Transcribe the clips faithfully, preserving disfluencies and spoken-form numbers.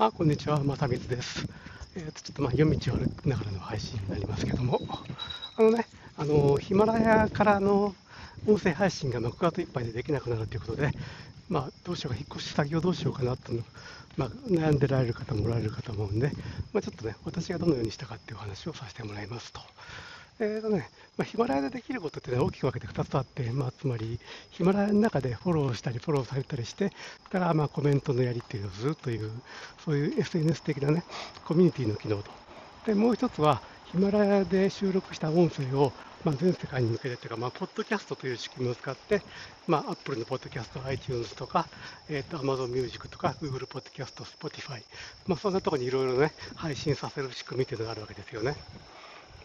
あ、こんにちは、まさみつです。えー、ちょっとまあ夜道を歩きながらの配信になりますけども、あのね、あのヒマラヤからの音声配信がマクアウトいっぱいでできなくなるということで、まあどうしようか、引っ越し先をどうしようかなっての、まあ、悩んでられる方もおられるかと思うんで、まあ、ちょっとね、私がどのようにしたかっていう話をさせてもらいますと。えーとねまあ、ヒマラヤでできることって、ね、大きく分けてふたつあって、まあ、つまりヒマラヤの中でフォローしたりフォローされたりしてからまあコメントのやり取りをするというそういう エスエヌエス 的な、ね、コミュニティの機能とでもう一つはヒマラヤで収録した音声を、まあ、全世界に向けてというか、まあ、ポッドキャストという仕組みを使って、まあ、Apple のポッドキャスト、iTunes とか、えー、と Amazon Music とか Google ポッドキャスト、Spotify、まあ、そんなところにいろいろね配信させる仕組みというのがあるわけですよね。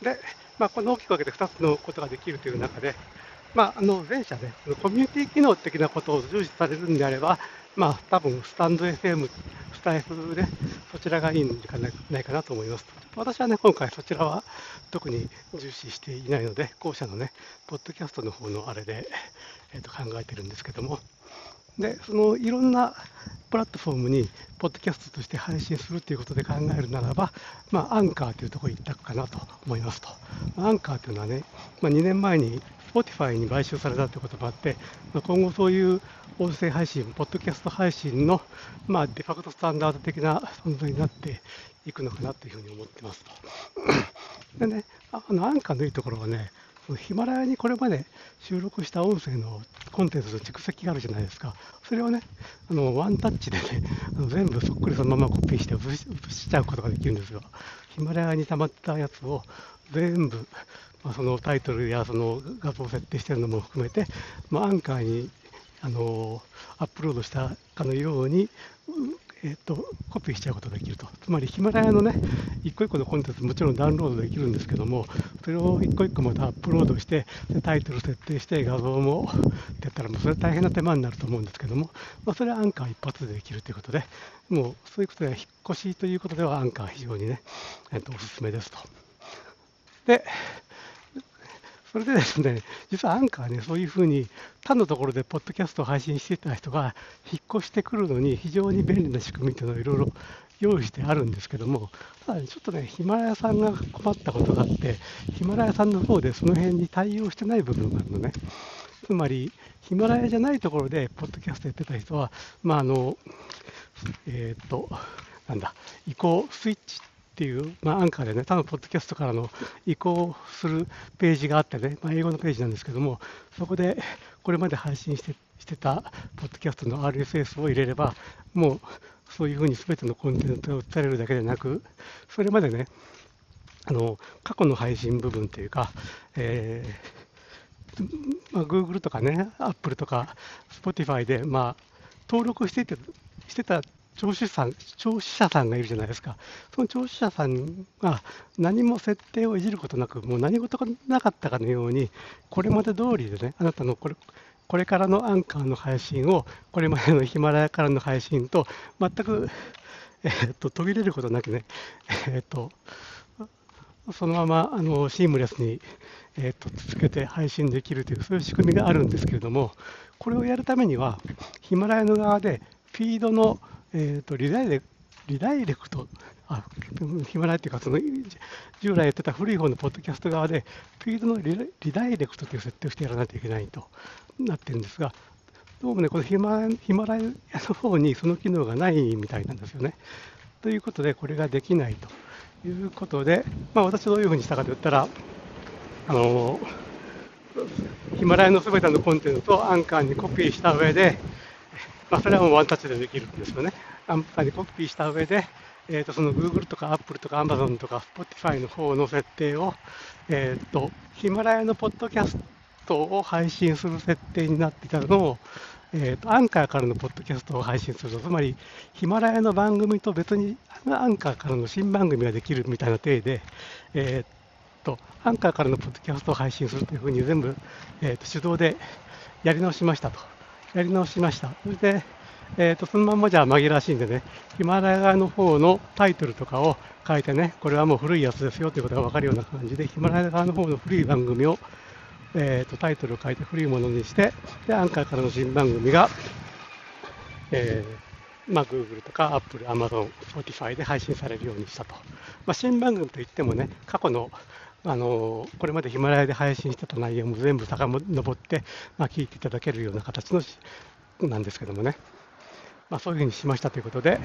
でまあ、この大きく分けてふたつのことができるという中で、まあ、あの前者でコミュニティ機能的なことを重視されるんであれば、まあ、多分スタンド エフエム、スタイフでそちらがいいんじゃないかなと思います。私はね、今回そちらは特に重視していないので、後者のね、ポッドキャストの方のあれで、えー、と考えてるんですけども。でそのいろんなプラットフォームにポッドキャストとして配信するということで考えるならば、まあ、アンカーというところに一択かなと思いますと。アンカーというのはね、まあ、にねんまえに Spotify に買収されたということもあって、まあ、今後そういう音声配信、ポッドキャスト配信の、まあ、デファクトスタンダード的な存在になっていくのかなというふうに思ってますと。でね、あのアンカーのいいところはね、ヒマラヤにこれまで収録した音声のコンテンツの蓄積があるじゃないですか。それをね、あのワンタッチでね、あの全部そっくりそのままコピーして写し、写しちゃうことができるんですよ。ヒマラヤに溜まったやつを全部、まあ、そのタイトルやその画像を設定してるのも含めて、まあ、アンカーにあのアップロードしたかのように、えっと、コピーしちゃうことができると。つまりヒマラヤのね、一個一個のコンテンツもちろんダウンロードできるんですけども、それを一個一個またアップロードして、タイトル設定して画像もってやったら、もうそれ大変な手間になると思うんですけども、まあ、それはアンカー一発でできるということで、もうそういうことで引っ越しということではアンカー非常にね、えっと、おすすめですと。でそれでですね、実はアンカーね、そういうふうに他のところでポッドキャストを配信していた人が引っ越してくるのに非常に便利な仕組みというのをいろいろ用意してあるんですけども、ただちょっとね、ヒマラヤさんが困ったことがあって、ヒマラヤさんの方でその辺に対応してない部分があるのね。つまり、ヒマラヤじゃないところでポッドキャストやってた人は、まああの、えっと、なんだ、移行スイッチっていう、まあ、アンカーでね、他のポッドキャストからの移行するページがあってね、まあ、英語のページなんですけども、そこでこれまで配信して、してたポッドキャストの アールエスエス を入れれば、もうそういうふうに全てのコンテンツが映されるだけでなく、それまでね、あの過去の配信部分というか、えーまあ、Google とかね、Apple とか Spotify で、まあ、登録してて、してた聴取さん、聴取者さんがいるじゃないですか。その聴取者さんが何も設定をいじることなく、もう何事がなかったかのように、これまで通りでね、あなたのこれ、これからのアンカーの配信を、これまでのヒマラヤからの配信と、全く、えー、と途切れることなくね、えー、とそのままあのシームレスに、えー、と続けて配信できるという、そういう仕組みがあるんですけれども、これをやるためには、ヒマラヤの側で、フィードのえー、とリダイレリダイレクト、あ、ヒマラヤというか、その従来やってた古い方のポッドキャスト側で、フィードのリダイレクトという設定をしてやらないといけないとなってるんですが、どうもね、このヒマラヤの方にその機能がないみたいなんですよね。ということで、これができないということで、まあ、私はどういうふうにしたかといったら、あのヒマラヤのすべてのコンテンツをアンカーにコピーした上で、まあ、それはもうワンタッチでできるんですよね。アンカーにコピーした上で、えー、とその Google とか Apple とか Amazon とか Spotify の方の設定を、えー、とヒマラヤのポッドキャストを配信する設定になっていたのを、えー、とアンカーからのポッドキャストを配信すると、つまりヒマラヤの番組と別にアンカーからの新番組ができるみたいな体で、えー、とアンカーからのポッドキャストを配信するというふうに全部、えー、と手動でやり直しましたと。やり直しました。それで、えー、とそのまんまじゃ紛らわしいんでね、ヒマラヤの方のタイトルとかを変えてね、これはもう古いやつですよということが分かるような感じで、ヒマラヤ側の方の古い番組を、えー、とタイトルを変えて古いものにして、でアンカーからの新番組が、えまあ、Google とか Apple、Amazon、Spotify で配信されるようにしたと。まあ、新番組といってもね、過去の、あのー、これまでヒマラヤで配信してた内容も全部遡って、まあ、聞いていただけるような形のなんですけどもね。まあ、そういうふうにしましたということで、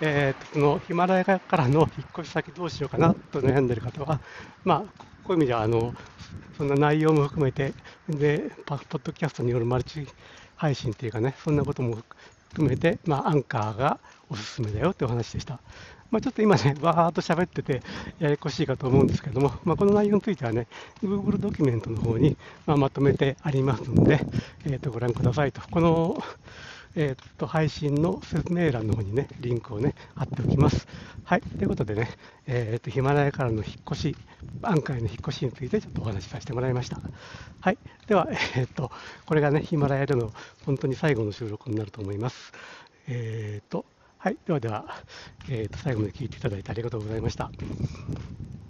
えー、とそのヒマラヤからの引っ越し先どうしようかなと悩んでいる方は、まあ、こういう意味ではあのそんな内容も含めてでポッドキャストによるマルチ配信というかね、そんなことも含めて、まあ、アンカーがおすすめだよというお話でした。まあ、ちょっと今ね、わーっと喋っててややこしいかと思うんですけども、まあ、この内容についてはね、Google ドキュメントの方に、まあ、まとめてありますので、えー、とご覧くださいと。このえー、と配信の説明欄の方にね、リンクをね、貼っておきます。はい、ということでね、えー、とヒマラヤからの引っ越し、アンカーへの引っ越しについてちょっとお話しさせてもらいました。はい、では、えー、とこれがね、ヒマラヤでの本当に最後の収録になると思います。えー、とはい、ではでは、えー、と最後まで聞いていただいてありがとうございました。